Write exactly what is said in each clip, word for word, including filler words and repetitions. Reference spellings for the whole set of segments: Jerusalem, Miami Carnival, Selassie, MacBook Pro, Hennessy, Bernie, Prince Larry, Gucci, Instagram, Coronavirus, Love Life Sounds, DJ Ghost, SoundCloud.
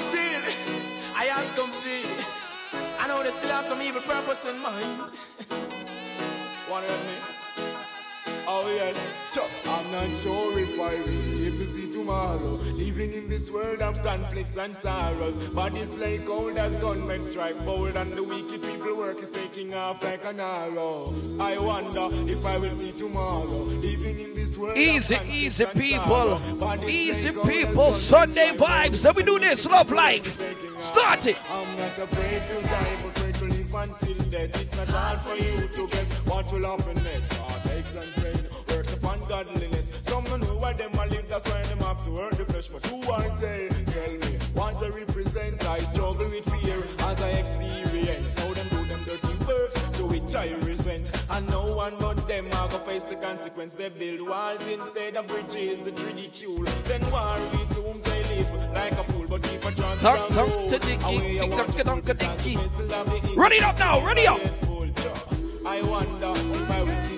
machine. I ask them fee. I know they still have some evil purpose in mind. One of me. Oh yes. I'm not sure if I really live to see tomorrow. Living in this world of conflicts and sorrows. Bodies like cold as gunmen strike bold, and the wicked people work is taking off like an arrow. I wonder if I will see tomorrow. Living in this world. Easy, of easy people. Easy people. Sunday vibes. Let me do this. Love life. Start it. I'm not afraid to die, but afraid to live until death. It's not hard for you to guess what will happen next. Heartaches and pain. Ungodliness. Some don't know why them a live, that's why them have to earn the flesh. But who are they? Tell me. What they represent, I struggle with fear as I experience how them do them dirty works to which I resent. And no one but them are gonna face the consequence. They build walls instead of bridges, it's ridicule. Then war with whom they live like a fool. But if I trust them, run it up now, run it up. I wonder if I will see.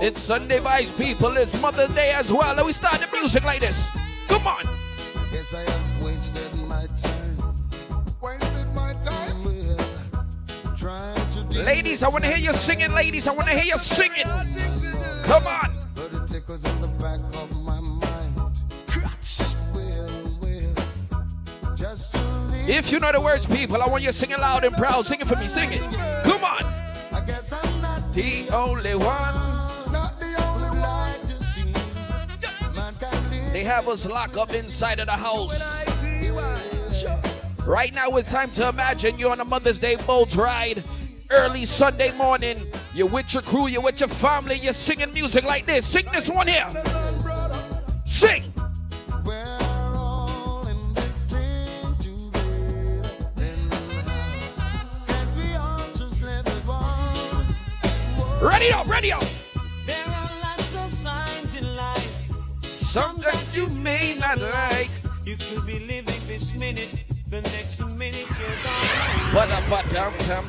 It's Sunday vibes, people. It's Mother's Day as well. And we start the music like this. Come on. Yes, I have wasted my time. Wasted my time. To ladies, I want to hear you singing. Ladies, I want to hear you singing. Come on. But it tickles in the back of my mind. Scratch. Will, will. Just to leave. If you know the words, people, I want you singing loud and proud. Sing it for me. Sing it. Come on. I guess I'm not the only one. They have us locked up inside of the house. Right now it's time to imagine you're on a Mother's Day boat ride. Early Sunday morning. You're with your crew, you're with your family, you're singing music like this. Sing this one here. Sing! Ready up, ready up! Some that you may not like. You could be living this minute, the next minute you're gone. But uh, but um, um.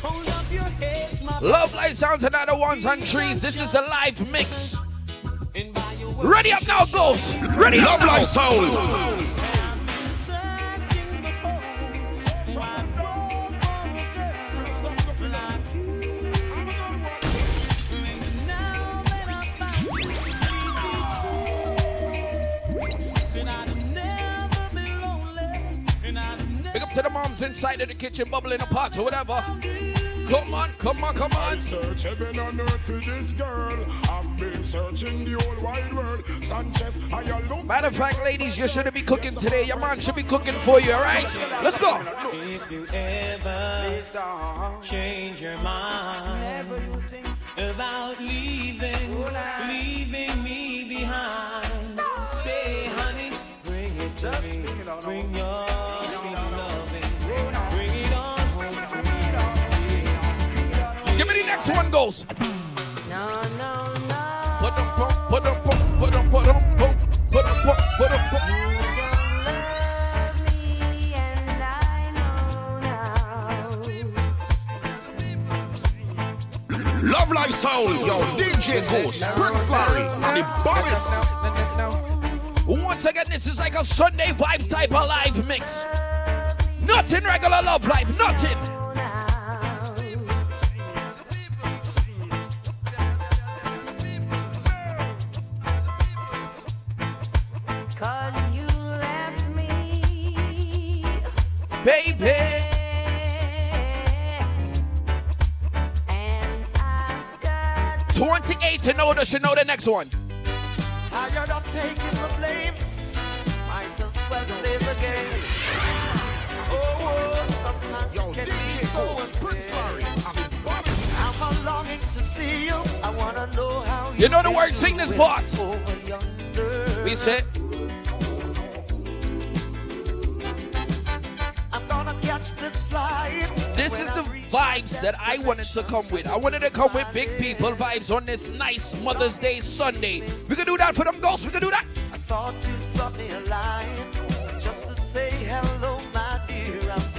Hold up your heads, my Love Life Sounds and other ones on trees. This is the live mix. Ready up now, Ghost. Ready up. Love Life Sounds. To the moms inside of the kitchen, bubbling the pots or whatever. Come on, come on, come on. I search heaven and earth for this girl. I've been searching the whole wide world. Sanchez, I look. Matter of fact, ladies, you shouldn't be cooking today. Your man should be cooking for you, all right? Let's go. If you ever change your mind, never you think about leaving, leaving me behind. Say, honey, bring it to me. Bring your next one goes. No, no, no. Put them, put them, put them, put them, put them, put them, put them. Love Life Soul, yo, D J Ghost, Prince Larry, and the Boris. Once again, this is like a Sunday vibes type of live mix. Nothing regular love life, nothing. Baby, and I've got twenty-eight and older should know the next one. Tired of taking the blame, might as well play the game. Oh, sometimes yo, it can D J be so Prince Larry, I'm longing to see you. I wanna know how you, you know the word. Sing this part. We said. This is the vibes that I wanted to come with. I wanted to come with big people vibes on this nice Mother's Day Sunday. We can do that for them ghosts. We can do that. I thought you'd drop me a line just to say hello, my dear. I'm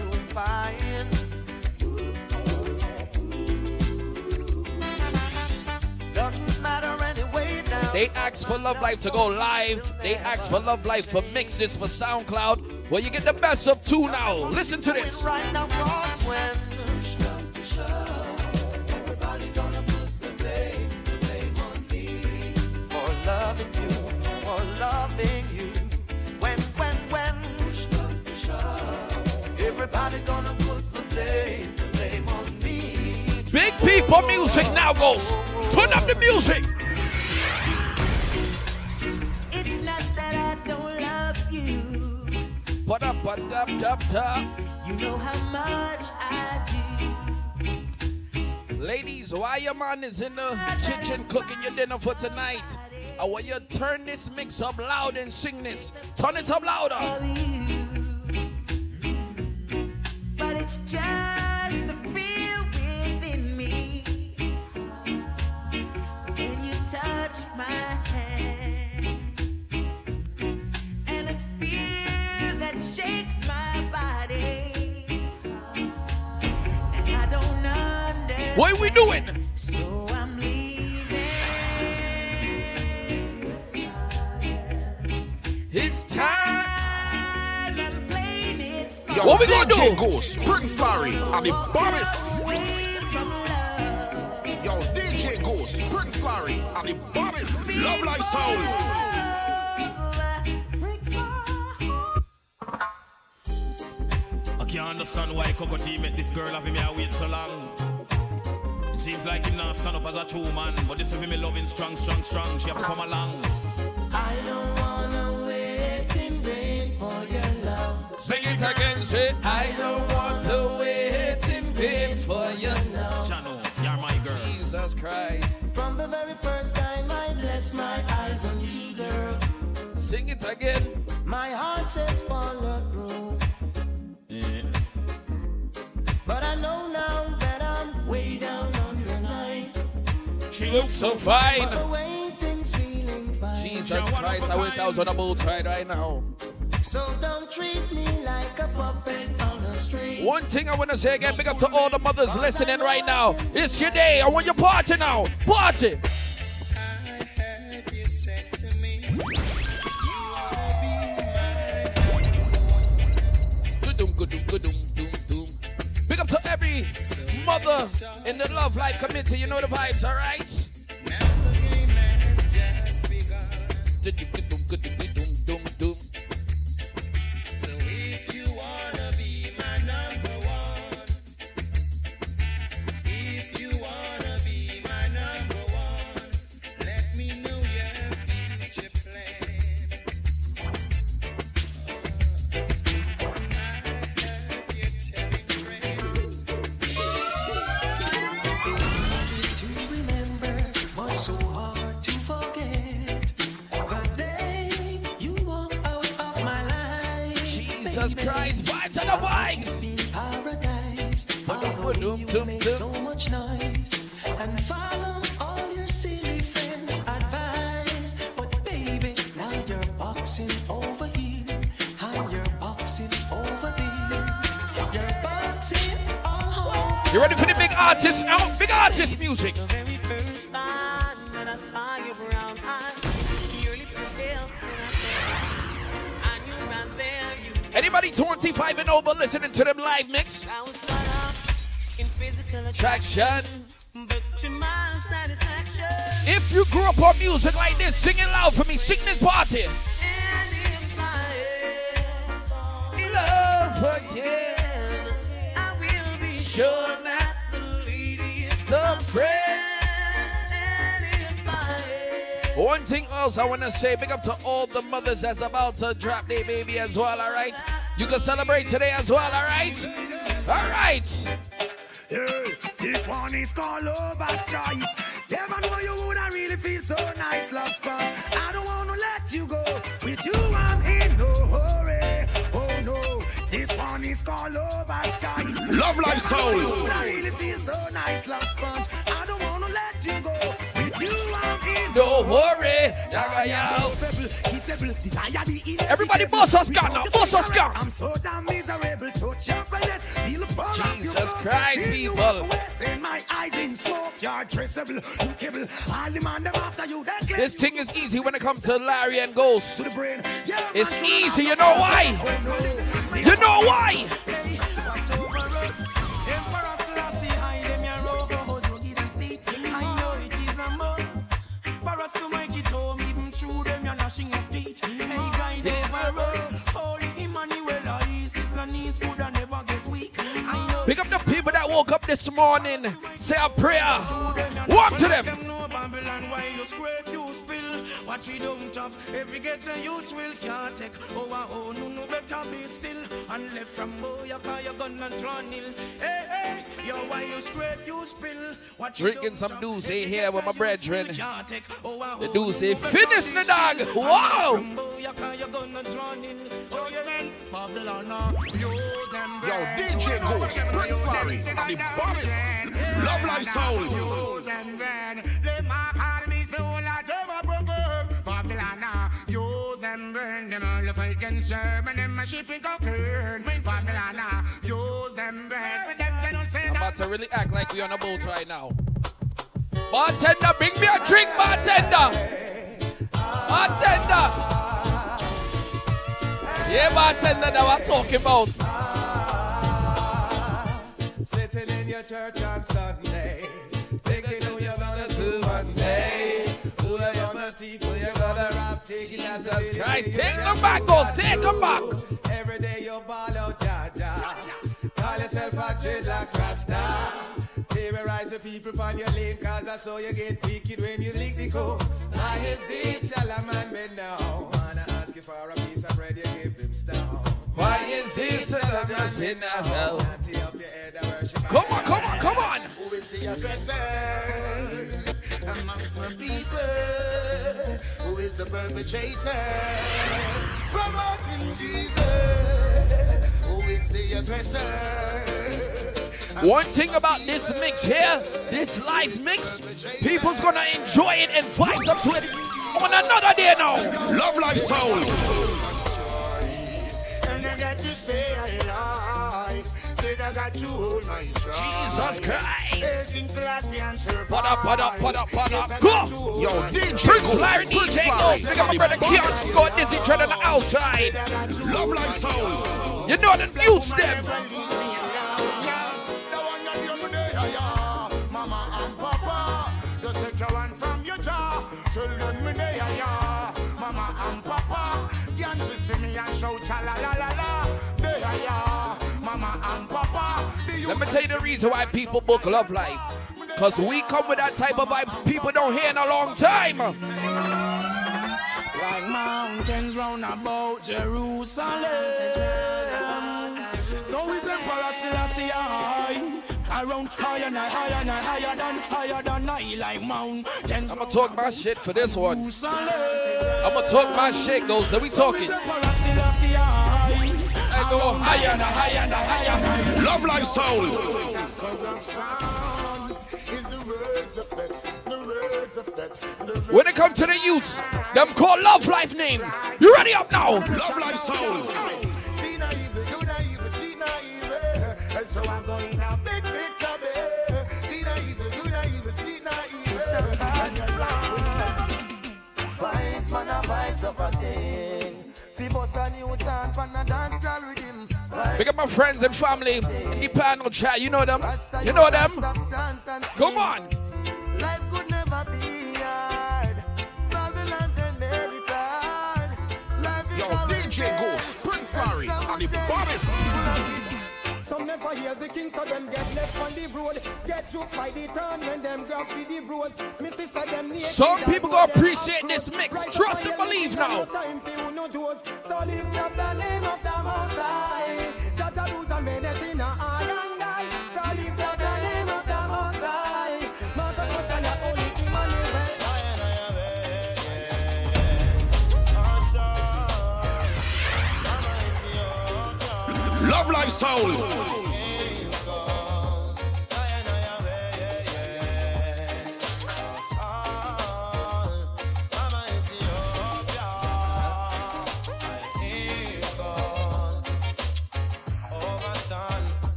doing fine. Doesn't matter anyway now. They asked for Love Life to go live. They asked for Love Life for mixes for SoundCloud. Well, you get the best of two now. Listen to this. Loving you, for loving you. When, when, when push come to shove, everybody gonna put the blame, the blame on me. Big people music now goes. Turn up the music. It's not that I don't love you. But up, but up, up, up. You know how much I do. Ladies, while your man is in the kitchen cooking your dinner for tonight, I want you to turn this mix up loud and sing this. Turn it up louder. But it's just the feel within me when you touch my hand and the fear that shakes my body. And I don't understand. What are we doing? It's time. Yo, what we gonna D J do? Ghost, Prince Larry and the Baddest. Yo, D J Ghost, Prince Larry and the Baddest. Love Life Sounds. I can't understand why Coco T met this girl having me wait so long. It seems like him now stand up as a true man, but this is me loving strong, strong, strong. She have come along. I don't wanna. Sing it again, say I don't want to wait in vain for your love. Channel, you're my girl. Jesus Christ. From the very first time I blessed my eyes on you, girl. Sing it again. My heart says follow through. Yeah. But I know now that I'm way down on your line. She looks so fine. But the way things feeling fine. Jesus Christ, I wish I was on a boat ride right now. So don't treat me like a puppet on the street. One thing I want to say again, big up to all the mothers listening right now. It's your day. I want your party now. Party. I heard you said to me, you will be mine. Big up to every mother in the Love Life community. You know the vibes, all right? Now the game has just begun. Listening to them live mix. Traction. If you grew up on music like this, sing it loud for me. Sing this party. Love again. I will be sure not some friend. One thing else I want to say, big up to all the mothers that's about to drop their baby as well, all right? You can celebrate today as well, all right? All right. Yeah, this one is called Lover's Choice. Never know you would I really feel so nice, love sponge. I don't want to let you go. With you, I'm in no hurry. Oh, no. This one is called Lover's Choice. Love Life Soul. Never know you would I really feel so nice, love sponge. I don't want to let you go. With you, I'm in no hurry. Everybody boss us gun now, boss us gun. I'm so damn miserable, touch your finesse. Feel for Jesus Christ, people. In my eyes in smoke, you're traceable, you kibble. I'll demand them after you. This thing is easy when it comes to Larry and Ghost. It's easy, you know why? You know why? Pick up the people that woke up this morning. Say a prayer. Walk to them. What we don't have, every ghetto youth will can't take. Oh, oh, no, no, better be still. And left from Boya, you're gonna draw nil. Hey, hey, yo, why you scrape, you spill. What you drinking some doozy eh, here with my brethren. The doozy finish the dog. Wow! Yo, D J Ghost, Prince Larry, and the Boris. Love Life Sounds. You them burn them all of again, German and my shipping cocaine. Babylon, you them burn them. I'm about to really act like we're on a boat right now. Bartender, bring me a drink, bartender. Bartender. Yeah, bartender, that we're talking about. Sitting in your church on Sunday, thinking who you're gonna do Monday. Who are you gonna teach? Jesus Christ, take them back, Ghost, take them back. Every day you ball out, Jaja. Call yourself a dreadlocks rasta. Terrorize the people from your lane, cause I saw you get wicked when you lick the code. Now his deeds, shall a man be now. Wanna ask you for a piece of bread, you give him stone. Why is this a love that's in the hell? Come on, come on, come on. Who is the aggressor? Amongst my people, who is the perpetrator? Promoting Jesus, who is the aggressor? One thing about this mix here, this live mix, people's gonna enjoy it and vibes up to it on another day now. Love Life Soul. And I got to stay alive. I got to hold my Jesus Christ. Put up, put up, put up, put up. Go! Yo, D J Prince Larry, D J Ghost. Pick up my brother Kios. Go Dizzy Tread on the outside. Love Life Soul. You know the mutes them. Mama and Papa, just take your one from your jaw. Children, me they are. Mama and Papa, dance to see me and shout cha la la la la. They are. Mama and Papa. Let me tell you the reason why people book Love Life. Because we come with that type of vibes people don't hear in a long time. Like mountains round about Jerusalem. So we say Selassie high. Around higher and higher and higher than higher than I like mountains. I'ma talk my shit for this one. I'ma talk my shit, Ghost. Are we talking? I go higher and higher and higher. Love Life Soul. When it comes to the youths, them call Love Life name. You ready up now? Love Life Soul. Vibes, man, vibes of a thing. Pick up my friends and family in the panel chat. You know them. You know them. Come on. Life could never be hard. Yo, D J Ghost, Prince Larry, and the Boris. Some never hear the king, so them get left on the road. Get juked by the turn when them grab with the bros. Missus said them need. Some people gonna appreciate this mix. Right. Trust and believe now. Time for you no doors. So lift up the name of the Most High. Jaja rules and made it in a iron eye. So lift up the name of the Most High. Mother Christian that only Emmanuel. Love Life Soul.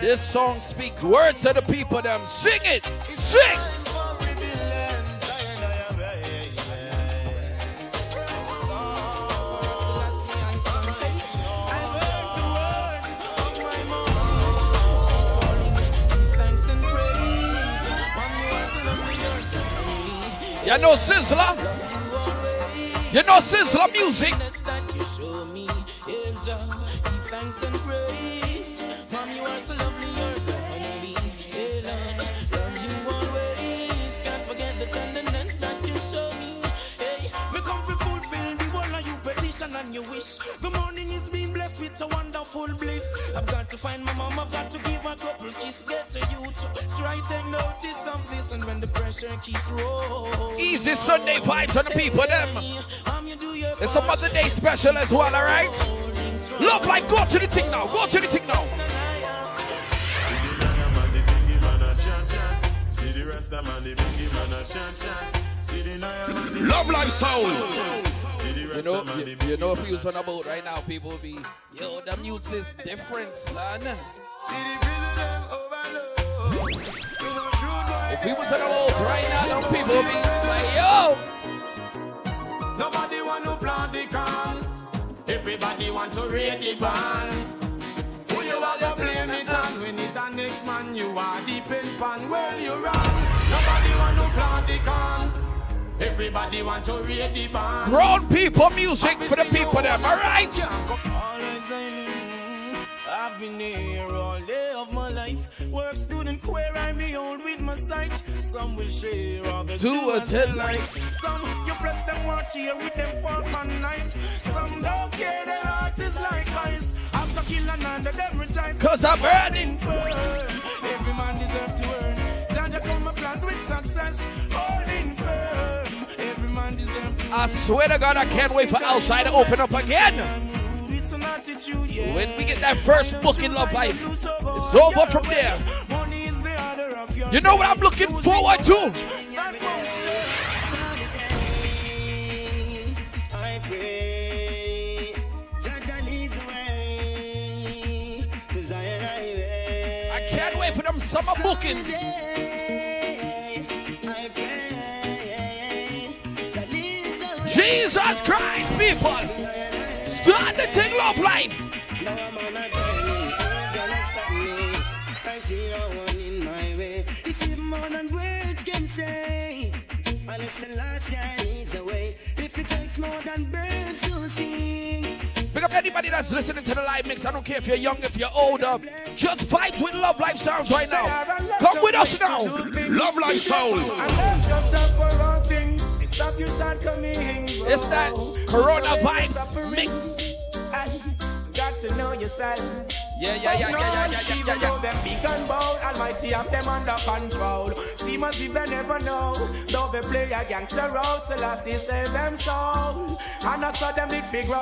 This song speaks words to the people. Them sing it, sing. You know Sizzler? You know Sizzler music? And you wish. The morning is being blessed with a wonderful bliss. I've got to find my mom, I've got to give a couple kiss. Get to you to try, take notice of this. And when the pressure keeps rolling, easy Sunday vibes on the people, them. It's a Mother Day special as well, alright? Love Life, go to the thing now, go to the thing now. Love Life Sound. You know, you, you know if he was on a boat right now, people would be, yo, them youths is different, son. If he was on a boat right now, them people would be like, yo. Nobody want to plant the corn. Everybody want to read the pan. Who you want to blame it on? When it's our next man, you are the pen pan. Well, you're wrong. Nobody want to plant the corn. Everybody want to read the band. Grown people music for the people them, alright? Always I knew I've been here all day of my life. Work, student, queer, I behold with my sight. Some will share, others do as they like. Some, you press them, watch here with them for one night. Some don't care, their heart is like ice. After kill another, them retire. Cause I'm burning. Every man deserves to earn. Jaja come a plan with success. Holding firm. I swear to God, I can't wait for outside to open up again. When we get that first book in Love Life, it's over from there. You know what I'm looking forward to? I can't wait for them summer bookings. Jesus Christ, people! Start the thing, Love Life! I see no one in my way. It's even more than words can say. Unless the last guy needs a way. If it takes more than birds to sing. Pick up anybody that's listening to the live mix. I don't care if you're young, if you're older. Just vibe with Love Life Sounds right now. Come with us now! Love Life Sound! Stop you start coming, bro. It's that Corona vibes mix. I got to know yourself. Yeah, yeah, yeah, yeah, yeah, yeah, yeah, yeah, yeah. Them big and bold, Almighty, have them under control. Seem as if they never know. Though they play a gangster role, Selassie save them soul. And I saw them big figure.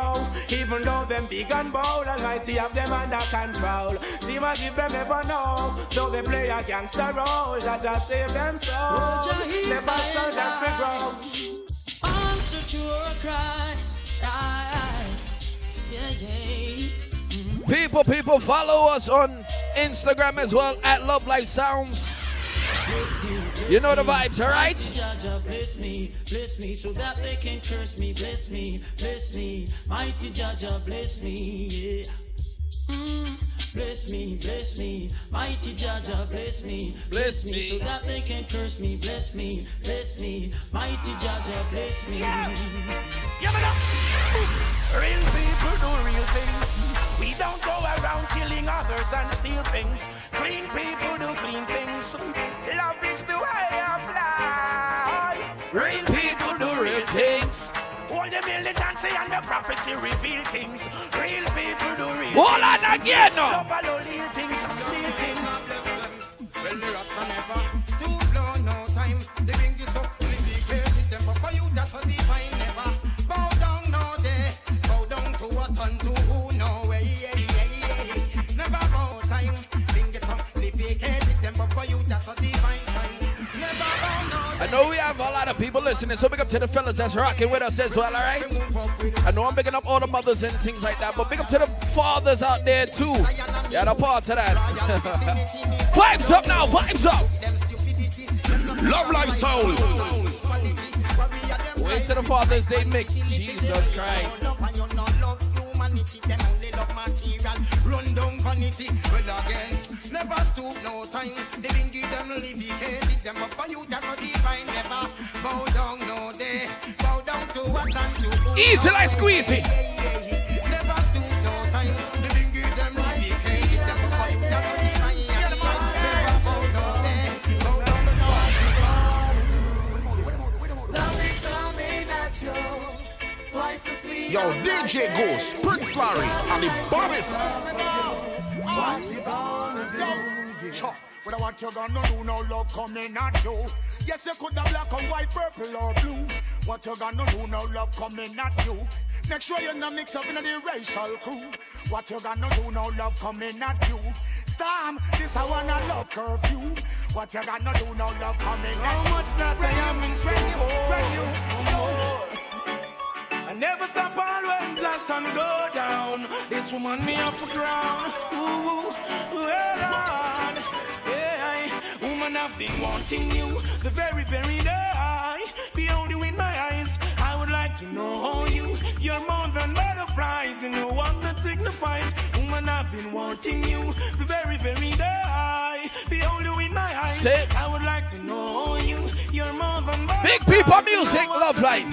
Even though them big and bold, Almighty, have them under control. Seem as if they never know. Though they play a gangster role, that just save them soul. Never saw them figure. Answer to a cry. Yeah, yeah. People, people, follow us on Instagram as well, at Love Life Sounds. You know the vibes, all right? Jaja, bless me, bless me, so that they can curse me. Bless me, bless me, mighty Jaja, bless me. Bless me, bless me, mighty Jaja, bless me. Bless me, so that they can curse me. Bless me, bless me, mighty Jaja, bless me. Give it up. Real people do real things. We don't go around killing others and steal things. Clean people do clean things. Love is the way of life. Real people do real things. All the militancy and the prophecy reveal things. Real people do real things. All on again now. Love all real things and seal things. Well, the Rasta never to blow no time. They bring this up to indicate it. Them for you just for divine never. Bow down no day. Bow down to what unto who knows. I know we have a lot of people listening, so big up to the fellas that's rocking with us as well, alright? I know I'm picking up all the mothers and things like that, but big up to the fathers out there too. Yeah, the part of that. Vibes up now, vibes up. Love Life Sounds. Wait till the Father's Day mix. Jesus Christ. Run down vanity, well again. Never stoop no time. They didn't give them living cases. Them up for you, that's not divine. Never bow down no day. Bow down to what time to easy like squeezy. Never stoop no time. They didn't give them living cases. Them up for you, that's not divine. Never bow down day. Bow down to what time to love is coming at you. Twice as sweet. Yo, D J Ghost, Prince Larry, and the Boris. What you gonna do? Yo, what I want you gonna do? No love coming at you. Yes, you could have black and white, purple or blue. What you gonna do? No love coming at you. Make sure you're not mixed up in the racial crew. What you gonna do? No love coming at you. Storm, this I wanna love curfew. What you gonna do? No love coming at you. How much that I am in spring, you, I never stop all when the sun go down. This woman me off the ground. Ooh, well on. Hey, woman I've been wanting you the very, very day. Beyond you in my eyes, I would like to know you. You're more than butterflies, and you're one that signifies. Woman I've been wanting you the very, very day. Beyond you in my eyes, sit. I would like to know you. You're more than big people music, love life.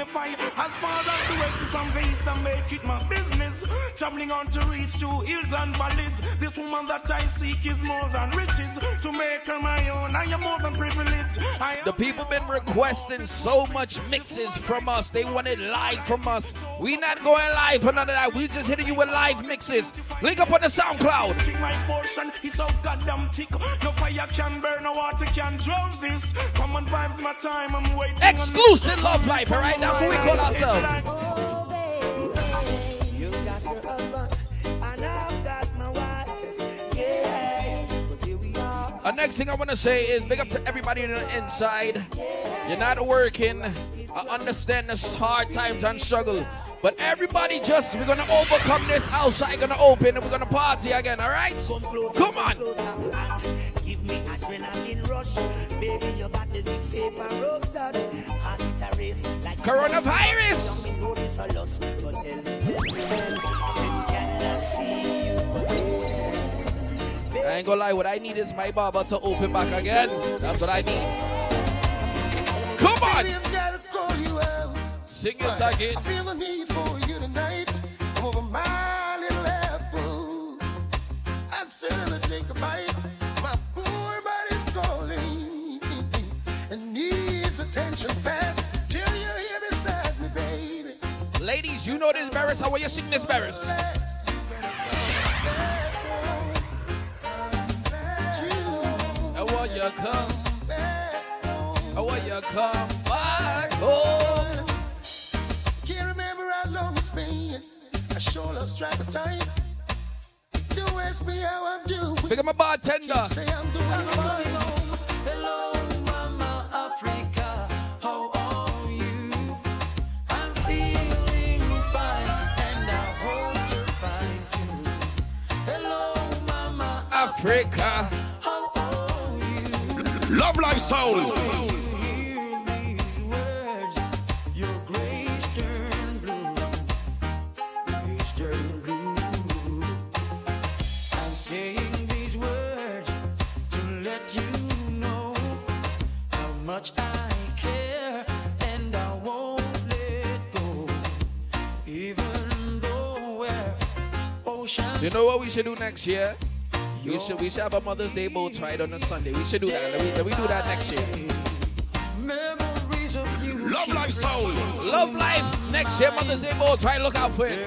As far as the west is on the east, I make it my business. Traveling on to reach to hills and valleys. This woman that I seek is more than riches. To make her my own, I am more than privileged. The people been requesting so much mixes from us. They want it live from us. We not going live for none of that. We just hitting you with live mixes. Link up on the SoundCloud. My portion is so goddamn thick. No fire can burn, no water can drown this. Come on, vibes my time, I'm waiting. Exclusive Love Life, all right? That's what we call ourselves. Oh, baby, you got your husband, and I've got my wife. Yeah. But here we are. The next thing I want to say is big up to everybody on the inside. You're not working. I understand the hard times and struggle. But everybody just, we're going to overcome this. Outside going to open, and we're going to party again, all right? Come, closer, come on. Closer. Give me adrenaline rush. Baby, you got the big paper rope touch. And it's a race like coronavirus. I ain't gonna lie, what I need is my barber to open back again. That's what I need. Come on. Sing it again. I feel the need for you tonight. I'm over my little apple. I'd certainly take a bite. My poor body's calling and needs attention fast. Till you're here beside me, baby. Ladies, you know this, Barris. How are you singing this, Barris? I want you to come. I want you to come back home. I sure lost track of time. Don't ask me how I'm doing. Pick up my bartender. Say I'm doing fine. Hello, Mama Africa. How are you? I'm feeling fine, and I hope you're fine too. Hello, Mama Africa. How are you? Love Life Soul. You know what we should do next year? We should we should have a Mother's Day boat ride on a Sunday. We should do that. Let me, let me do that next year. Love Life Soul. Love Life. Next year, Mother's Day boat ride. Look out for it.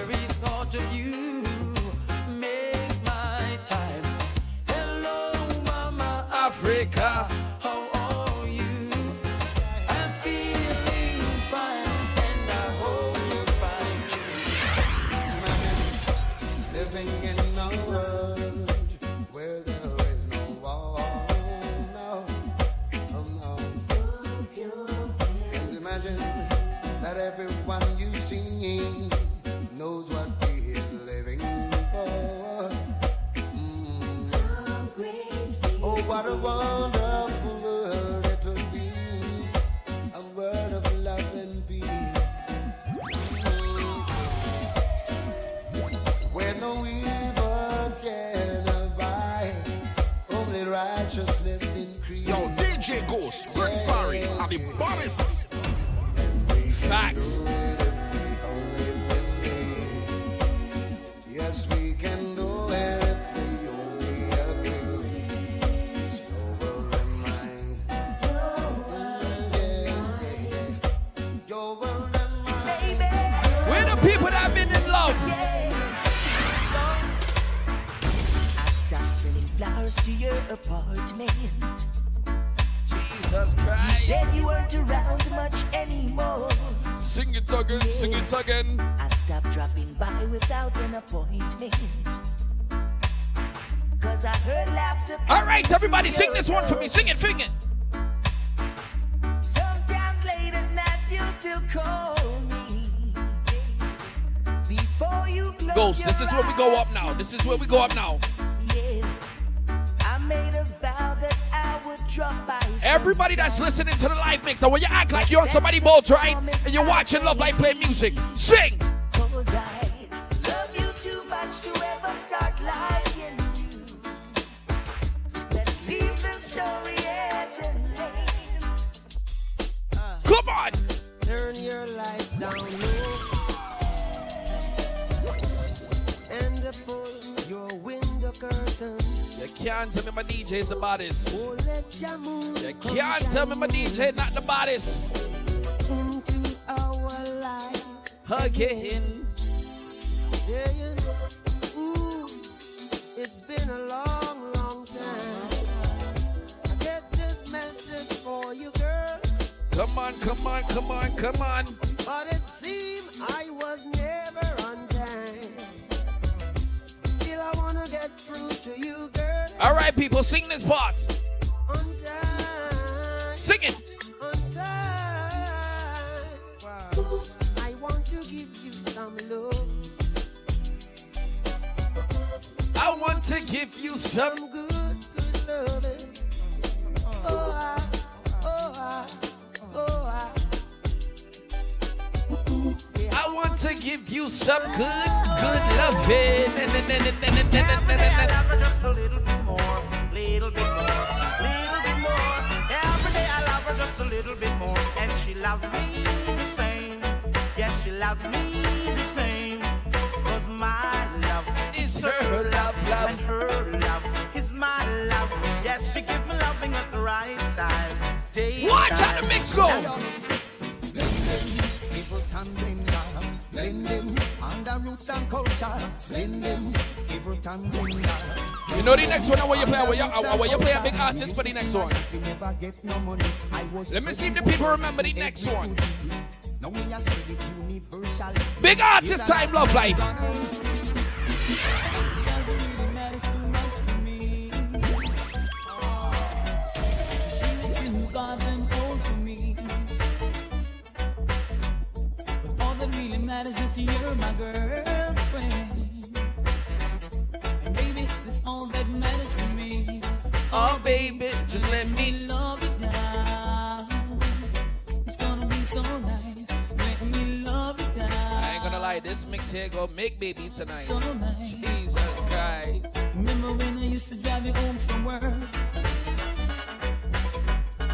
Hello, Mama Africa. Knows what we is living for. Mm. Oh, what a wonderful world it will be, a world of love and peace, where no evil can abide, only righteousness increase. Yo, D J Ghost, Prince Larry, and the bodies. Facts. Yes, we can do it. To your apartment, Jesus Christ. You said you weren't around much anymore. Sing it again, yeah. Sing it again. I stopped dropping by without an appointment, 'cause I heard laughter. All right, everybody, sing this one for me. Sing it, sing it. Sometimes late at night you still call me before you close. Ghost, this is where we go up now. This is where we go up now. Everybody that's listening to the live mix, and when you act like you're on somebody's boat, right, and you're watching Love Life play music, sing! 'Cause I love you too much to ever start lying to you. Let's leave the story at an end. Come on! Turn your lights down low and pull your window curtain. You can't tell me my D J is the baddest. Oh, you can't tell me my D J not the baddest. Into our life again. Yeah, you know. Ooh, it's been a long, long time. I get this message for you, girl. Come on, come on, come on, come on. But it seems I was never on time. Still, I wanna get through to you, girl. All right, people, sing this part. Sing it. Wow. I want to give you some love. I want to give you some, some good, good loving. Oh, I, oh, I, oh, I. Yeah, I want to give you some good, good loving. Yeah, I'm just a little bit. Little bit more, little bit more. Every day I love her just a little bit more. And she loves me the same. Yeah, she loves me the same. 'Cause my love is her, her love, love. And her love is my love. Yeah, she gives me loving at the right time. Day watch time. How the mix go! People tumbling down, blending under roots and culture, blending people tumbling down. You know the next one, I want you play, I want you, I want you play a big artist for the next one. Let me see if the people remember the next one. Big artist time, Love Life. All that really matters is that you're my girlfriend. All that matters to me. Oh baby, just let me love you down. It's gonna be so nice. Let me love you down. I ain't gonna lie, this mix here gonna make babies tonight. So nice. Jesus Christ. Remember when I used to drive you home from work?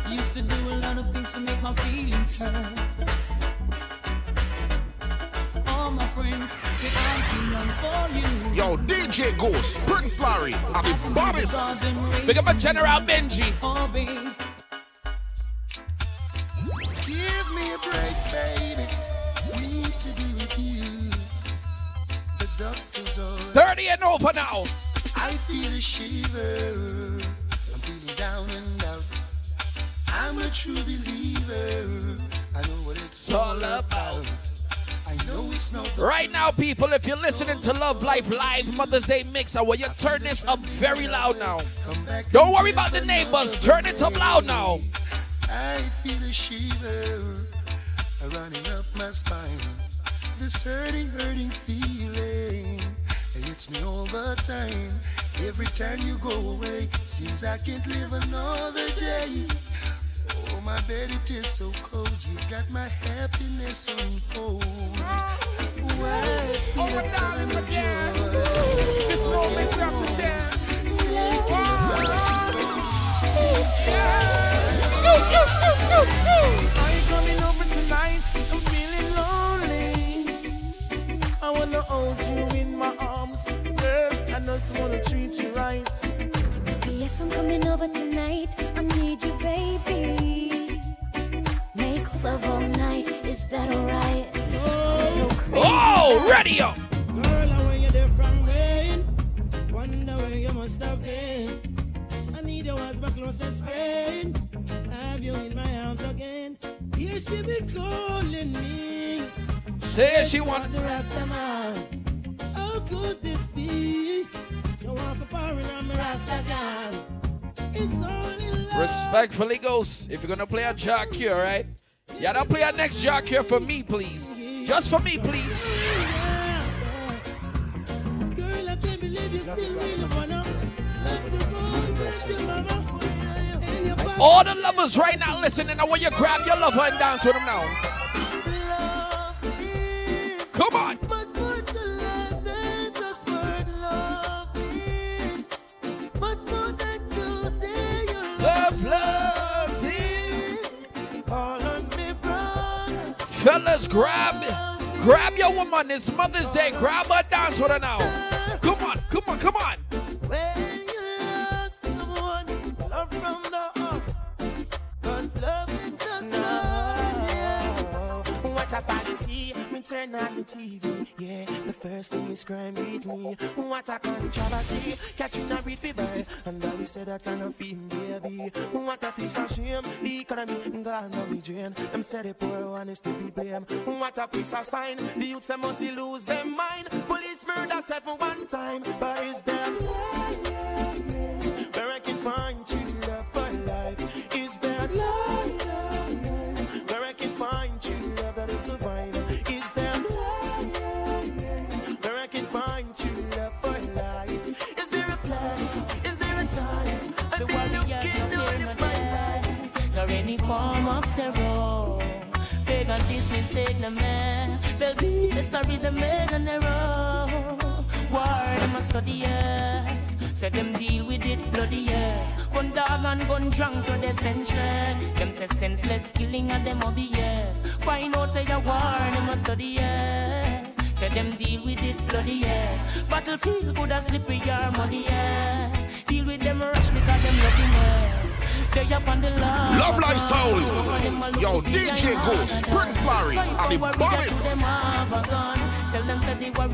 I used to do a lot of things to make my feelings hurt. All my friends. Yo, D J Ghost, Prince Larry, I'm the bodies. Pick up a General Benji. Give me a break, baby. Need to be with you. The doctor's on. thirty and over now. I feel a shiver. I'm feeling down and out. I'm a true believer. I know what it's all about. Right now, people, if you're listening to Love Life Live Mother's Day Mixer, will you turn this up very loud now? Don't worry about the neighbors. Turn it up loud now. I feel a shiver running up my spine. This hurting, hurting feeling. hits me all the time. Every time you go away, seems I can't live another day. Oh, my bed, it is so cold. You got my happiness on hold. Why feel a kind of joy? This moment's up to share. Are you coming over tonight? I'm feeling lonely. I wanna hold you in my arms, girl. I just wanna treat you right. Yes, I'm coming over tonight. I need you, baby. Make love all night. Is that alright? So oh, radio! Girl, I want you there from rain. Wonder where you must have been. I need you as my closest friend. Have you in my arms again? Here she be calling me. Say she want the rest of mine. How could this be? She want for pouring on my rasta girl. It's only love. Respectfully, Ghost, if you're gonna play a jack here, right? Yeah, don't play a next jack here for me, please. Just for me, please. Girl, I can't believe you still really wanna love the road. All the lovers right now listening, I want you to grab your lover and dance with them now. Come on. Love, love is all on me, brother. Fellas, grab grab your woman. It's Mother's Day. Grab her, dance with her now. Come on, come on, come on. When you love someone, love from the heart. Cause love is the sun, yeah. What about the sea? Me turn on the T V, yeah. The first thing is crime beat me. What a controversy. Catching a breed fever. And Dolly said that's an offend, baby. What a piece of shame. The economy gone on me drain. Them said the poor one is to be blamed. What a piece of sign. The youths they must lose their mind. Police murder seven one time. But it's them yeah, yeah, yeah. Where I can find you love for life. Is that love? Form of terror. Beg on this mistake, the man. They'll be the sorry they made an error. War, they must study us. So them deal with it, bloody yes. Gun dog and gun drunk to the century. Them say senseless killing and them obvious. Find out say the war, they must study us. So them deal with it, bloody yes. Battlefield could have slippery or muddy yes. Deal with them rush because them nothing else. Love Life Sounds. Yo, D J Ghost, Prince Larry, and the Boris. Tell them that they were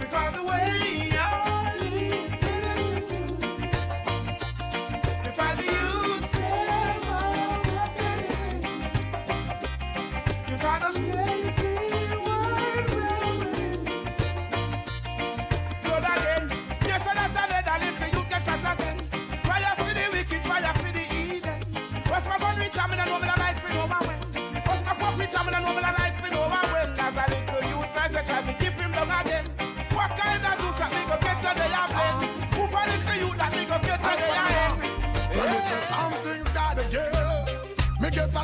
because the way I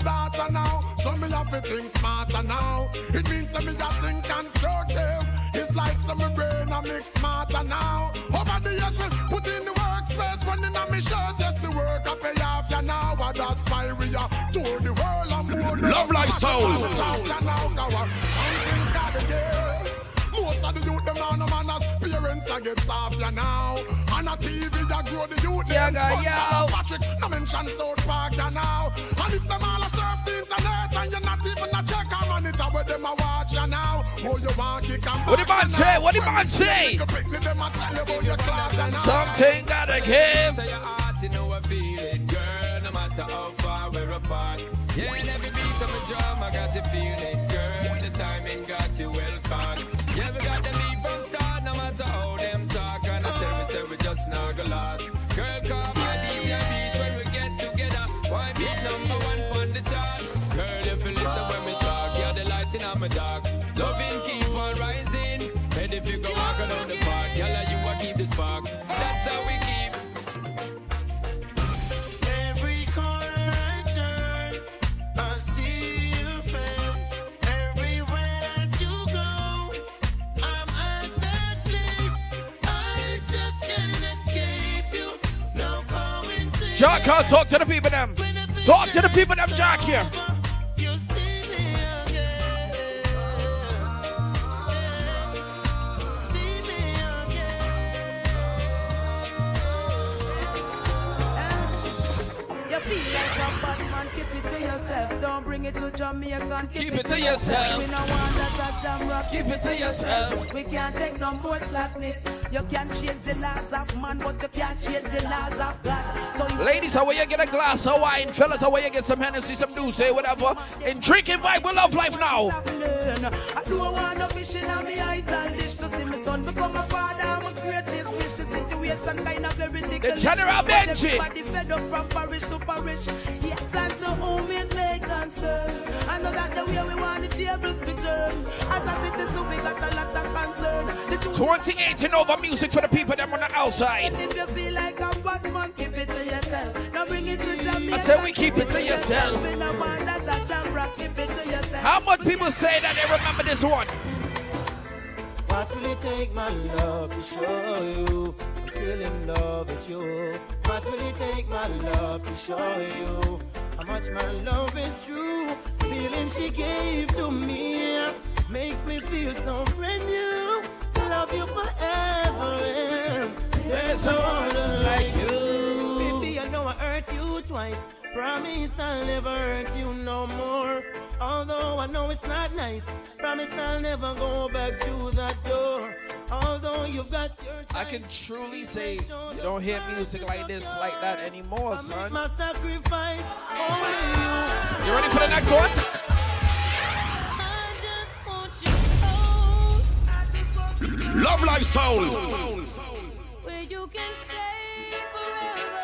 daughter now, so me have to think smarter now. It means that me a think constructive. It's like some brain I make smarter now. Over the years we put in the work, sweat running on me shirt. Yes, the work I pay off ya now. And that's why we are to the world. I'm more Love Life Sound. Something's gotta give. Most of the youth them on the manners, parents I get off ya now. On a T V ya grow the youth. Yeah, yeah, yeah. Patrick, no mention South Park ya now. And if them all and you're not even a check on it, I them a watch you now. Oh, you want kick and what the man say? What the man say? Something gotta give. Tell your heart, you know I feel it, girl. No matter how far we're apart. Yeah, every beat of a drum, I got to feel it, girl. The timing got you well caught. Yeah, we got the lead from start. No matter how them talk, and I tell you, we just snuggle us. Girl, come on, leave your beat when we get together. my dog. Loving keep on rising. And if you go walk around the park, y'all you will keep the spark. That's how we keep. Every corner I turn, I see your face. Everywhere that you go, I'm at that place. I just can't escape you. No coincidence. Jack, can't talk to the people them. Talk to the people them, Jack here. Don't bring it to Jamaican. Keep, Keep it to yourself. We don't want that jam rock. Keep it to yourself. We can't take no more slackness. You can't change the laws of man, but you can't change the laws of God. So ladies, how will you get a glass of wine? Fellas, how will you get some Hennessy, some Douce, whatever? And drinking vibe, we love life now. I do want no fishing on my eyes and dish to see my son become a father. I would create this wish. The situation kind of very ridiculous. The general Benji. Everybody fed up from parish to parish. Yes, and to whom it may concern. I know that the way we want the tables return. As I said, this we got a lot of concern. twenty eighteen over music for the people that on the outside. And if you feel like a bad man, keep it to yourself. Now bring it to Jamaica. I said we keep it to yourself. How much people say that they remember this one? What will it take, my love, to show you I'm still in love with you? What will it take, my love, to show you how much my love is true? The feeling she gave to me makes me feel so brand new. I love you forever. There's someone like you. Baby, I know I hurt you twice. Promise I'll never hurt you no more. Although I know it's not nice. Promise I'll never go back to that door. Although you've got your choice. I can truly say you don't hear music like this, like that anymore, son. My sacrifice, only you. You ready for the next one? I just want you home. I just want you home. Love Life Sounds. Where you can stay forever.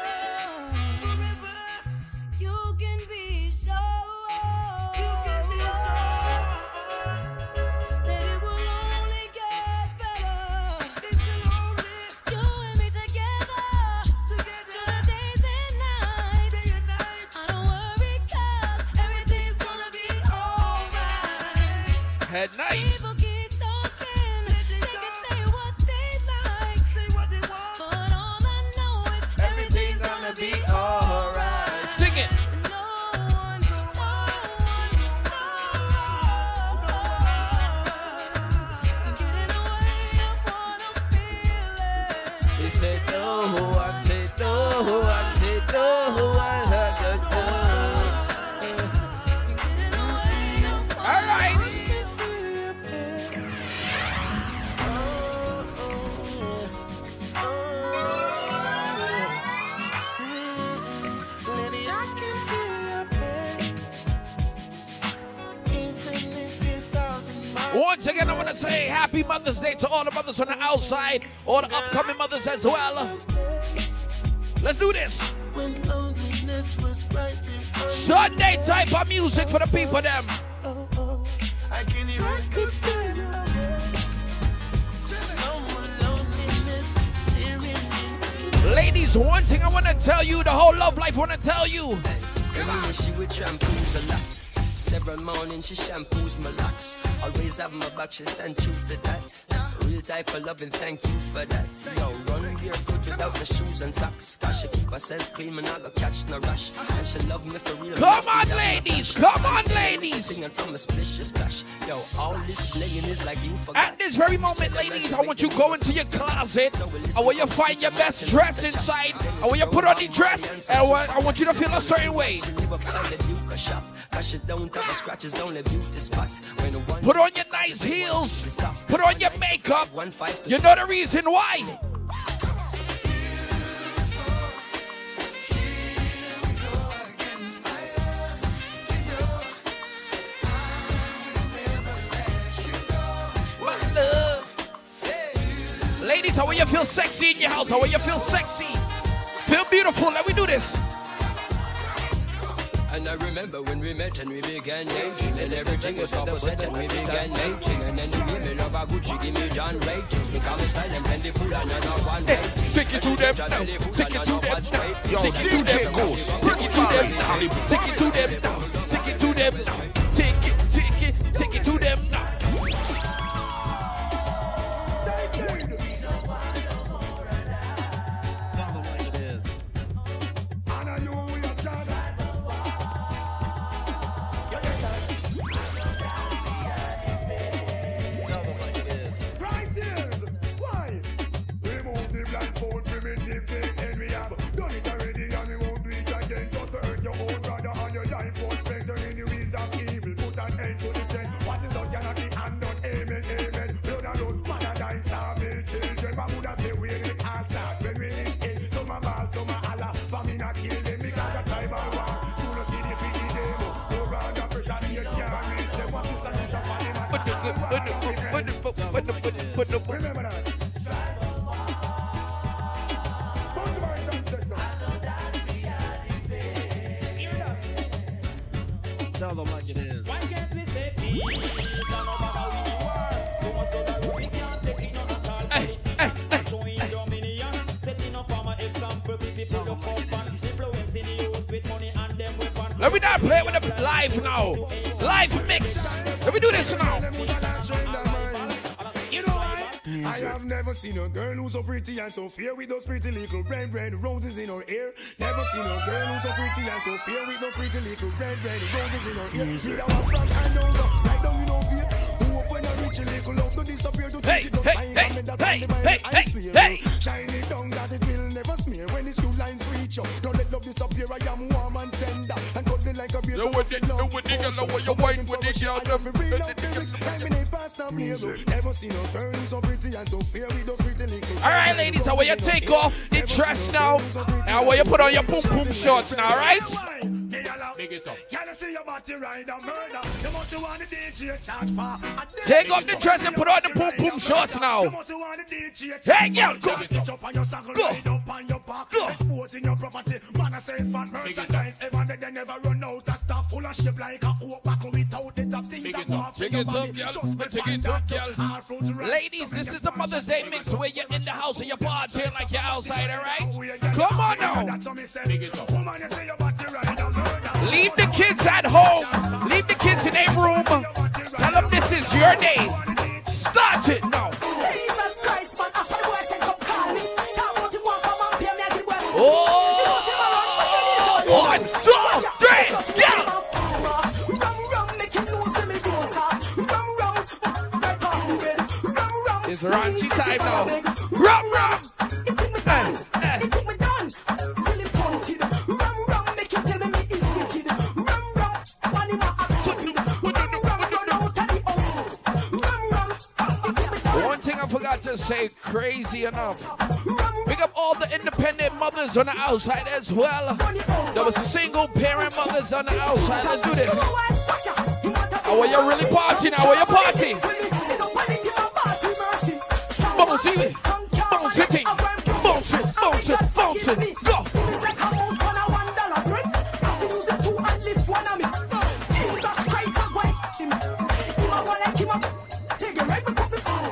Head nice. People keep talking. They can say what they like. Say what they want. But all I know is everything's, everything's gonna, gonna be alright. Sing it. No one, no one, no one. Getting away, I wanna feel it. We said no one, said no one, said no one. Once again, I want to say happy Mother's Day to all the mothers on the outside, all the upcoming mothers as well. Let's do this. Sunday type of music for the people, them. Ladies, one thing I want to tell you, the whole love life want to tell you. She would shampoos a lot. Several mornings she shampoos my locks. Always have my back, she stand true to that. Real type of loving, thank you for that. Yo, running barefoot without my shoes and socks. Cause she keep herself clean, and I go catch no rush. And she love me for real. Come on, ladies, come on, ladies. Singing from a splish to splash. Yo, all this playing is like you forgot. At this very moment, ladies, I want you go into your closet. I want you find your best dress inside. I want you put on the dress, and I want, I want you to feel a certain way. Put on your nice heels. Put on your makeup. You know the reason why. My love. Ladies, how will you feel sexy in your house? How will you feel sexy? Feel beautiful. Let me do this. And I remember when we met and we began dating, and everything was opposite and we began dating. And then you give me love, a Gucci, give me John ratings. We come in style and plenty food and another one. Take it to them now, take it to them now. Take it to them, Ghost. Take it to them now, take it to them now. Take it to them now, take it, take it, take it to them now. Let me not play with the live now. Live mix. Let me do this now. You know what? I have never seen a girl who's so pretty and so fair with those pretty little red, red roses in her hair. Never seen a girl who's so pretty and so fair with those pretty little red, red roses in her hair. You know what? From Andover, right down in Ophir. Who open a rich little love to disappear to take it up. I am that hey, hey, I swear. Hey, shine it down that it will never smear. When it's two lines reach you, don't let love disappear. I am warm and tender. Like a beer, so what you know what you know what you wine with this yard of a real never seen a girl who's so pretty and so fair with those pretty little. Alright ladies, I want you take off the dress now. I want you put on your poom poom shorts now, alright? Big it up. Take off the dress and put on the poom poom shorts now. Hey girl, go go go. Full of shape like a coat buckle without the top things. Take it up, take it up, girl. Ladies, this is the Mother's Day mix where you're in the house and you're partying like you're outside, alright? Come on now. Leave the kids at home. Leave the kids in their room. Tell them this is your day. Start it now. Oh, one, two, three, go! It's raunchy time now. Rum, rum! Hey, hey. One thing I forgot to say, crazy enough. Pick up all the independent mothers on the outside as well. There was single parent mothers on the outside. Let's do this. How are you really partying? How are you partying? Bounce it, bounce it, bounce it, bounce it, bounce it, go!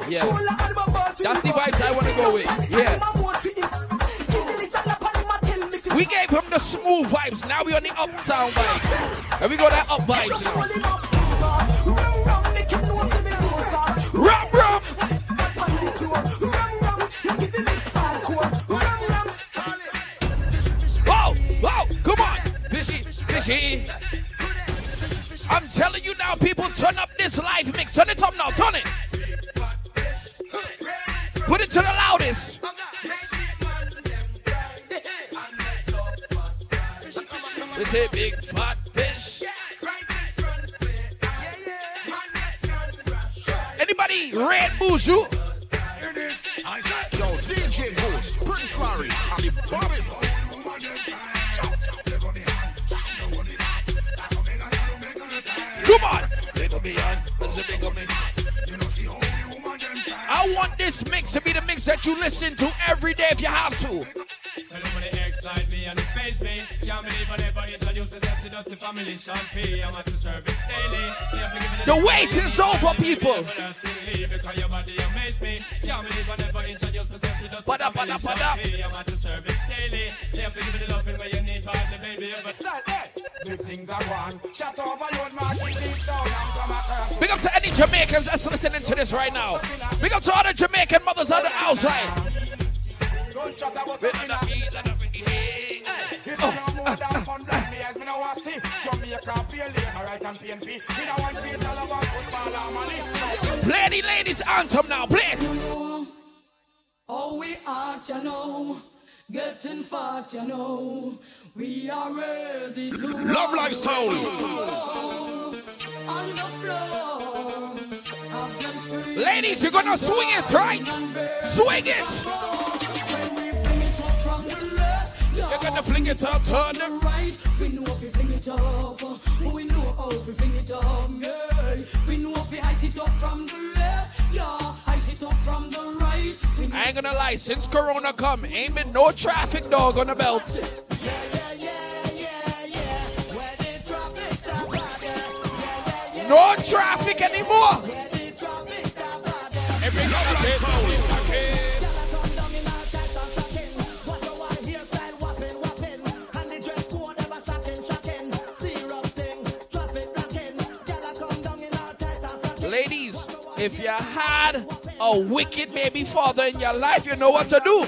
Yeah, that's the vibes I want to go with, yeah. We gave him the smooth vibes, now we on the up sound vibes. And we got that up vibes now. Rum, rum! Whoa, whoa, come on, fishy, fishy. I'm telling you now, people, turn up this live mix. Turn it up now, turn it. Put it to the loudest. This is big fat fish. Anybody red bougie? I said, yo, D J Ghost, Prince Larry, and the Bobbies. Come on. I want this mix to be the mix that you listen to every day if you have to. Side me and it faze me. Can't believe I never introduced myself to Dirty Family Champagne. I'm at the service daily. The wait is over, people. Because your body amazed me. Can't believe I never introduced myself to Dirty Family Champagne. I'm at the service daily. They have to give me the loving where you need, but the baby ever start. Big things are gone. Shut off and load my deep down and come across. Big up to any Jamaicans that's listening to this right now. Big up to all the Jamaican mothers on the outside. Play the ladies' anthem now, play it. Oh, we are, you know, getting fat, you know. We are ready to Love Life Sounds on the floor. Ladies, you're gonna swing it, right? Swing it! You're gonna fling it up, turn it right. We know if we fling it up, we know if we fling it up, yeah. We know if we ice it up from the left, yeah. Ice it up from the right. I ain't gonna lie, since Corona come, ain't been no traffic dog on the belt. No traffic anymore. Ladies, if you had a wicked baby father in your life, you know what to do.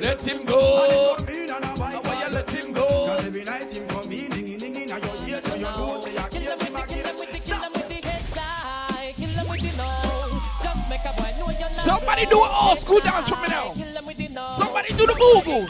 Let him go. Let him go. Somebody do an old school dance for me now. Somebody do the boo boo.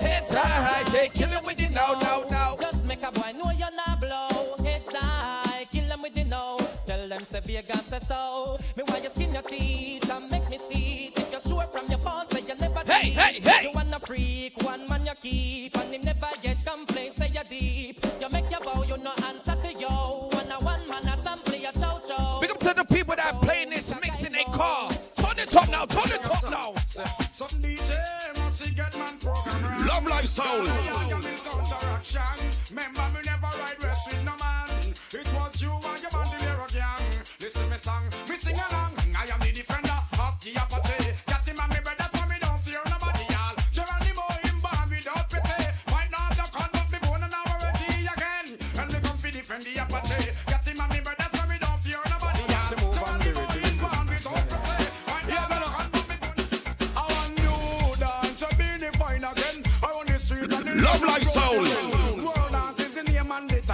It's high, say kill him with it now, now, now. Just make a boy know you're not blow. It's high, kill him with it now. Tell them say be a gas so. Me why you skin your teeth and make me see. If you're sure from your phone, say you never did. Hey, hey, hey. You wanna freak, one man you keep, and him never get complaints. Say you're deep. You make your bow, you no answer to yo. Wanna one man assembly a chow chow. Big up to the people that playing this mix in their car. Turn it up now, turn it up now. Some D J must see get man program. Love Life Sound. Remember me never ride west with no man. It was you and your man deliver again. Listen me song, me sing along. I am the defender of the Apache. Got him and me brother. Love Life Sound.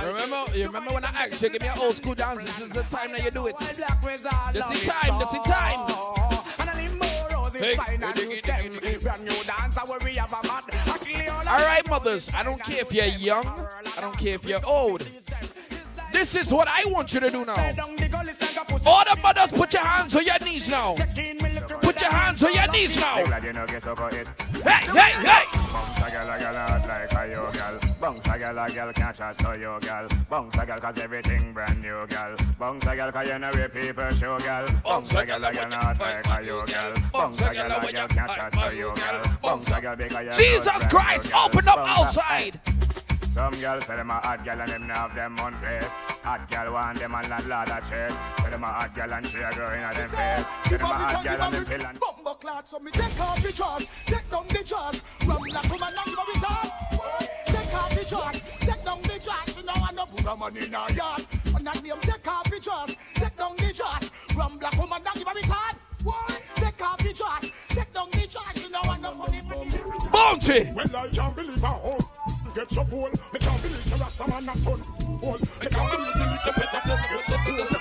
Remember, you remember when I asked you, give me an old school dance. This is the time that you do it. This is time. This is time. All right, mothers. I don't care if you're young. I don't care if you're old. This is what I want you to do now. All the mothers, put your hands on your knees now. Put your hands on your knees now. Hey, hey, hey. Jesus Christ, open up outside. Some girls say them a hot girl and them now have them on face. Hot girl want them and not lot of chase. Say them a hot girl and she a go in a them face. Say them a hot girl and them pill and bumbo clad. So me take off the dress, take down the dress. Rum like woman and go with her. Take off the dress, take down the dress. She now a no put her money in her yard. And that name take off the dress, take down the dress. Rum like woman and go with her. Take off the dress, take down the dress. She now a no money in her yard. Bounty! Well, I can't believe her home. Get your bowl, I can't believe the rest of my not fun. I can't believe the little bit of the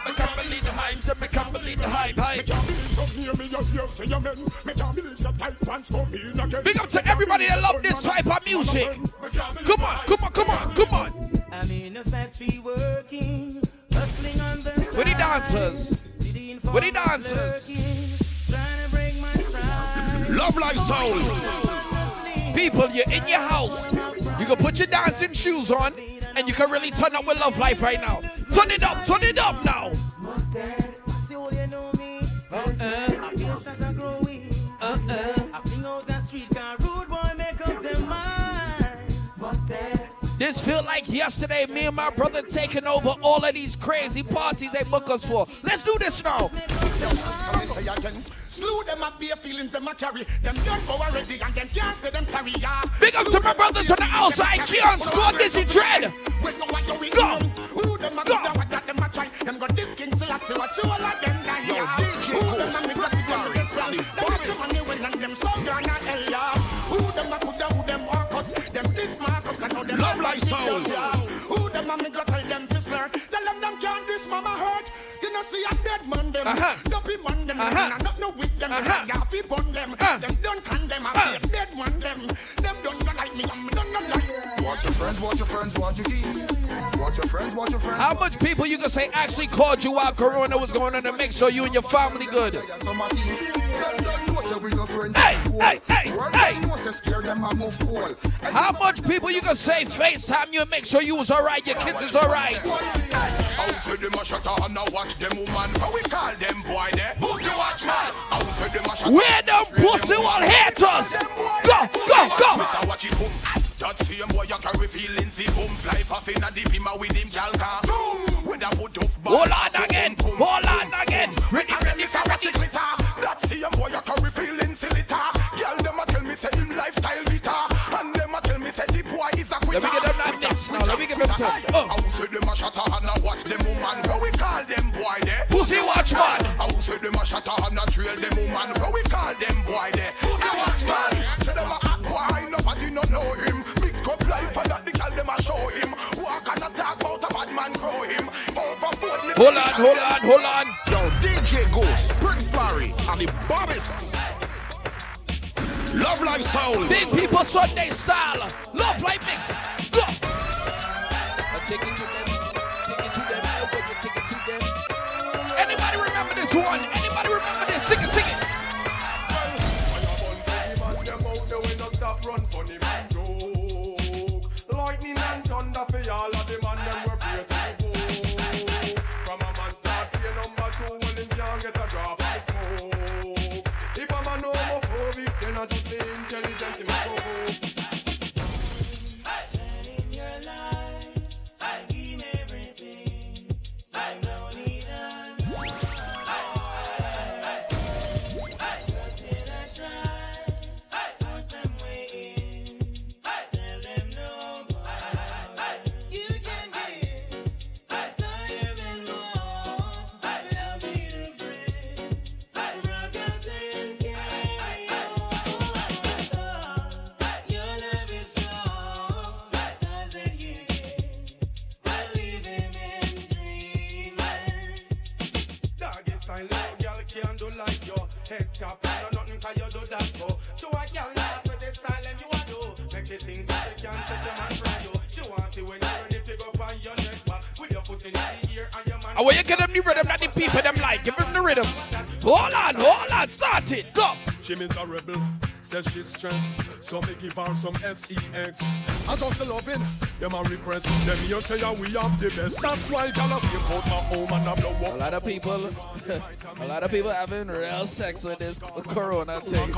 I can't believe the hype, I can't believe the hype, I can't believe some near me, your ears and your men. I can't believe the tight pants come in again. Big up to everybody that love this type of music. Come on, come on, come on, come on. I'm in a factory working, hustling on the side. With the dancers, with the dancers. Trying to break my stride. Love Life Sound. People, you're in your house. You can put your dancing shoes on and and you can really turn up with Love Life right now. Turn it up, turn it up now. This feel like yesterday, me and my brother taking over all of these crazy parties they book us for. Let's do this now. Slew them up, bare feelings, them a carry. Them done for already and them can't say them sorry, yeah. Big up to my brothers on the outside, Keon, score this in dread. Go! Who them a go what that them a try? Them got this king still see what you all of them down here. Who them a make us them best plan? Them a show money well and them so gone and hell, yeah. Who them a coulda, who them a cause? Them this Marcus and all them Love Life Sounds. Who them a make us tell them this plan? Tell them them can't this mama hurt. You know see a dead man them. Don't be man them. With them, uh-huh. I feel on them. Uh-huh. Them don't condemn, I feel uh-huh. dead one them. Them don't not like me, I'm don't not like. Watch your friends, watch your friends, watch your keys. Watch your friends, watch your friends. How much people you can say actually called you out? Corona was going on to make sure you and your family good. Hey, hey, hey, hey. How much people you can say FaceTime you and make sure you was alright, your kids is alright. Out with them a shutter and now watch them woman. How we call them boy there? Pussy watch man. Out them a shutter. Where them pussy will hate us. Go, go, go. That same boy you carry feelings in boom. Fly off in a deep him a with him jalka. With a put up ball. Hold on again, hold on again. Ready, ready for what you glitter. That same boy you carry feelings in litter. Girl them a tell me say him lifestyle bitter. And them a tell me say the boy is a quitter. Let me get them that next now, let me get them to. I watch them woman, but we call them boy there. Pussy watch man. I say them a shatter and a trail them woman, but we call them boy there. Pussy watch man. Say them a act boy, nobody not know him. Mixed up life and that the girl them a show him. Walk and attack out a bad man grow him. Overboard me. Hold on, hold on, hold on. Yo, D J Ghost, Prince Larry, and the Boris. Love Life Sound. These people Sunday style. Love Life mix. Go. I'm taking to them. One. Anybody remember this? Sing it, sing it. Lightning and thunder for all of them and them were great. From a man start to number two, when him can't get a drop of smoke. If I'm a homophobic, then I just the intelligence in my book. I want you to get them new rhythm that the people them like. Give them the rhythm. Hold on, hold on, start it. Go. She miserable, says she's stressed. So me give her some sex. I just love it. Them a request. Them you say yeah, we have the best. That's why gals keep out my home and I blow up. A lot of people, a lot of people having real sex with this Corona thing.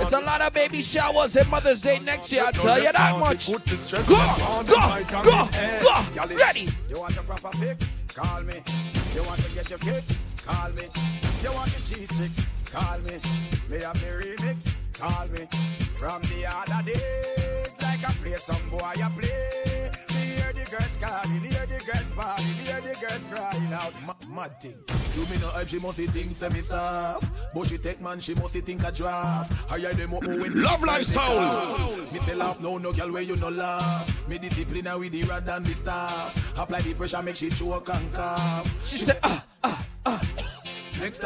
It's a lot of baby showers and Mother's Day next year. I tell you that much. Go, go, go, go. Ready? You want a proper fix? Call me. You want to get your kicks? Call me. You want the cheese sticks? Call me. May have the remix? Call me. From the other days, like I play some boy, I play. Me hear the girls calling, hear the girls bawling, hear the girls crying out. M- mad thing. You mean no hype, she must think semi soft. But she take man, she must think a draft. I hear them up when Love Life Sound. Me say laugh, no, no girl where you no laugh. Me discipline her with the rod and the staff. Apply the pressure, make she choke and cough. She, she said, ah, ah, ah.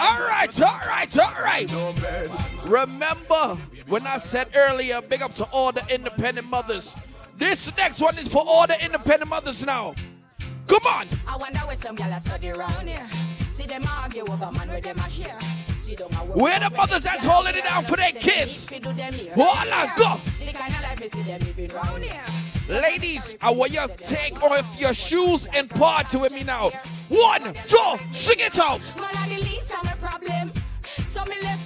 All right, all right, all right. Remember when I said earlier, big up to all the independent mothers. This next one is for all the independent mothers now. Come on. I wonder where some gyal are study around here. See them argue over man where them a share. Where the mothers that's holding it down for their kids. Hola, go. Ladies, I want you to take off your shoes and party with me now. One, two, sing it out.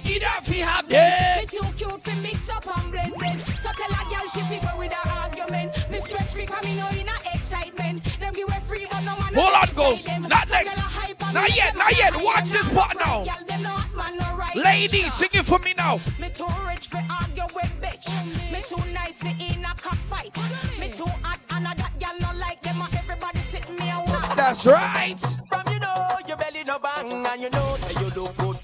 Either if he have them, too cute for mix up and blend them. So tell a girl she be go with an argument. Me stress free coming out in a excitement. Them give a free but no man. Hold on, girls. Not next. Not yet. Not yet. Watch this part now. Ladies, sing it for me now. Me too rich for argue with bitch. Me too nice for in a cockfight. Me too hot and that girl no like them. Everybody sit me a walk. That's right. From you know your belly no bang and you know that you look good.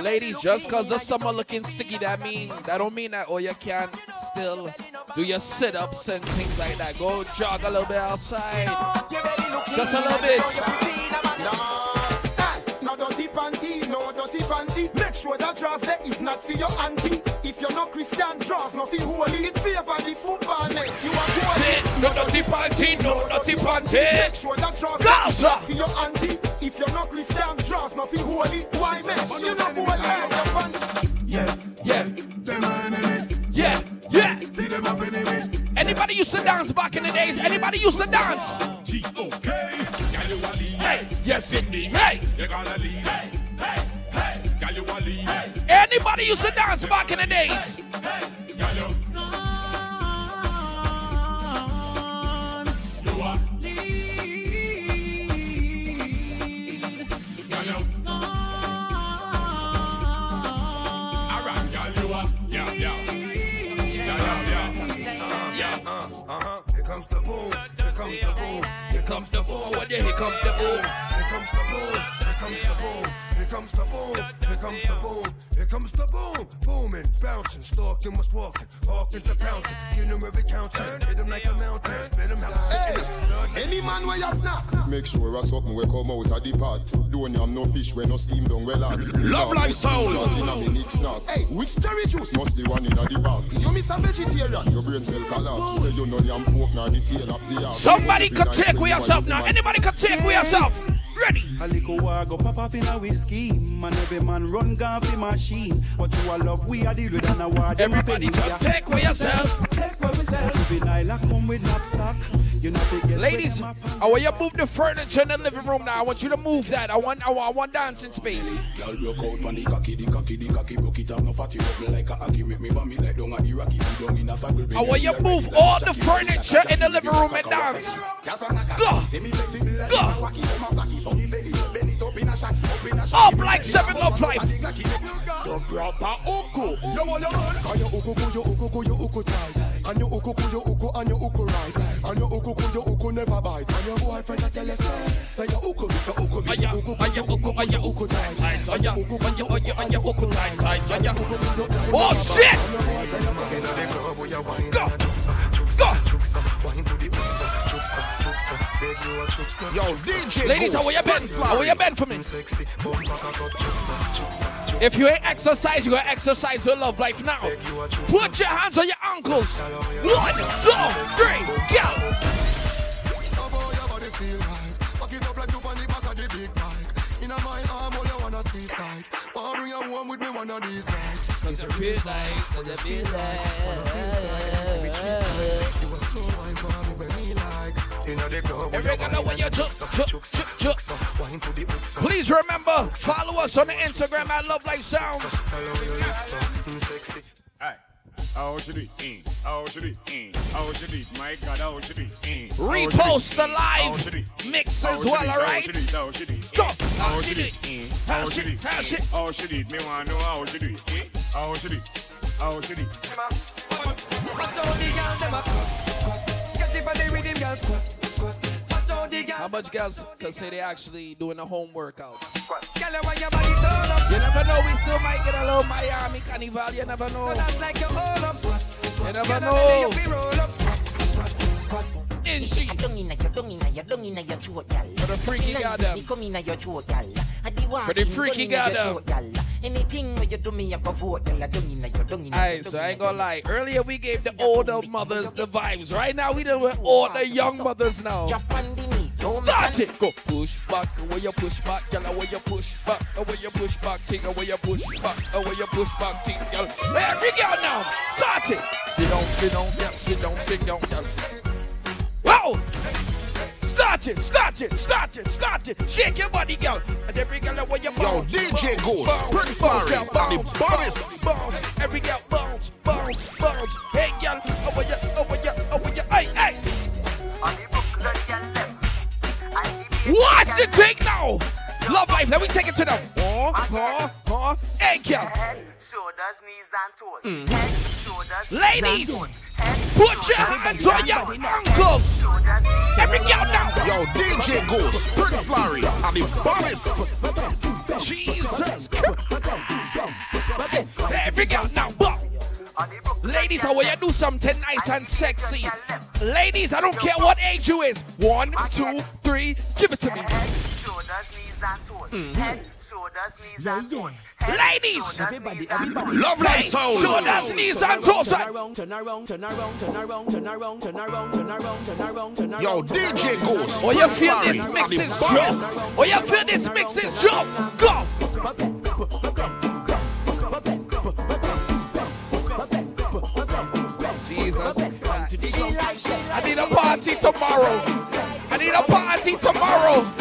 Ladies, just because the summer looking sticky, that mean that don't mean that, oh, you can still do your sit-ups and things like that. Go jog a little bit outside. Just a little bit. No dirty panty, no dirty panty. Make sure that dress there is not for your auntie. If you're not Christian, dress nothing holy. It favor the football net. You are holy. No dirty panty, no dirty panty. Make sure that dress is not for your auntie. If you're not Christian, trust nothing holy. Why mesh? You know who I am. Yeah, yeah, yeah, yeah. Anybody used to dance back in the days? Anybody used to dance? G O K. Hey, yes, Sydney. Hey, you're gonna leave. Hey, hey, hey. Got you want leave. Anybody used to dance back in the days? Hey, you are. Comes the ball, what the here comes the ball, here comes the ball, here comes the ball, here comes the ball, here comes the ball, here comes the ball, booming, bouncing, stalking, what's walking, walking to pouncing, give them every count, hit them like a mountain, spit them out. Hey, any man where you snap, make sure I something will come out of the pot. Don't have no fish when no steam don't well out. Love Life Sounds. Hey, which cherry juice must be one in the box? You miss a vegetarian, your brain cell collapse. Say you know you am pork now the tail of the house. Somebody could take with yourself now. Anybody can take yeah. with yourself. Ready. A little war go pop up in a whiskey. Man, every man run gun the machine. But you are love, we are deal with an award. Everybody can take with yourself. Take with yourself. Ladies, I want you to move the furniture in the living room now. I want you to move that. I want, I want, I want dancing space. Girl, broke out on the cocky, the cocky, the cocky. Broke it up, no fatty up like a hockey. Make me vomit like don't a Iraqi. Don't in a circle. I want you to move all the furniture in the living room and dance. Go, go. Up like seven love life. Oh shit! Go! Go! Yo, D J Ladies, how are you bent? How are you bent for me? If you ain't exercise, you gotta exercise your love life now. Put your hands on your ankles. One, two, three, go! Cause I feel like, cause I feel like. Every girl when you jukes, jukes, jukes, jukes. Please remember, follow us on the Instagram at Love Life Sounds. Alright. How should we eat? How should we eat? How should we? My God, how should we eat? Repost the live mix as well, alright? Go! How should we eat? How should we? How should we? How should we? Me want to know how should we eat? How should we? How should we? How much girls can say they actually doing a home workout? You never know, we still might get a little Miami Carnival, you never know. You never know. And she. For the freaky goddamn. For the freaky goddamn. Anything where you do me, I go for it. Alright, so I ain't gonna lie. Earlier we gave the older mothers the vibes. Right now we done with all the young mothers now. Don't start it. Go push back, away you push back, girl. Away you push back, away you push back, ting. Away you push back, away you push back, ting, girl. Every girl now, start it. Sit down, sit down, girl. Sit down, sit down, girl. Wow. Start it, start it, start it, start it. Shake your body, girl. And every girl away you bounce. Yo, D J Ghost, Prince Larry, bounce, bounce, bounce. Every girl bounce, bounce, bounce. Hey, girl, over you, over you, over you. Hey, hey. What's it take now? Love Life, let me take it to them. Oh, oh, oh. Hey, girl. Head, shoulders, knees, and toes. Mm. Head, shoulders, ladies, head, put your hands on your ankles. Every girl now. Yo, D J Ghost, Prince Larry, and the Boris. Jesus. Every girl now. Ladies, I want you to do something nice and sexy. Ladies, I don't care what age you is. One, two, three, give it to me. Mm-hmm. Ladies, everybody, everybody. Love Life Sounds. Shoulders, knees, and toes. Yo, D J Ghost. Or you feel this mix is jump. Or you feel this mix is jump. Go. Jesus. I need a party tomorrow. I need a party tomorrow.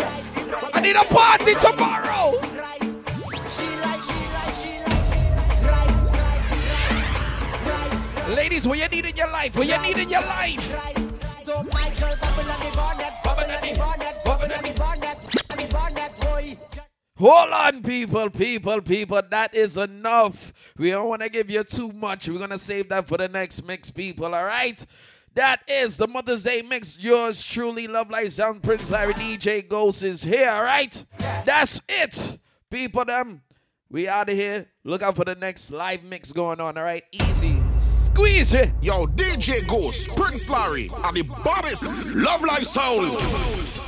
I need a party tomorrow. Ladies, what you need in your life? What you need in your life? Hold on, people, people, people. That is enough. We don't want to give you too much. We're going to save that for the next mix, people, all right? That is the Mother's Day mix. Yours truly, Love Life Sound, Prince Larry, D J Ghost is here, all right? That's it, people, them. We out of here. Look out for the next live mix going on, all right? Easy. Squeeze it. Yo, D J Ghost, Prince Larry, and the Boris. Love Life Sound.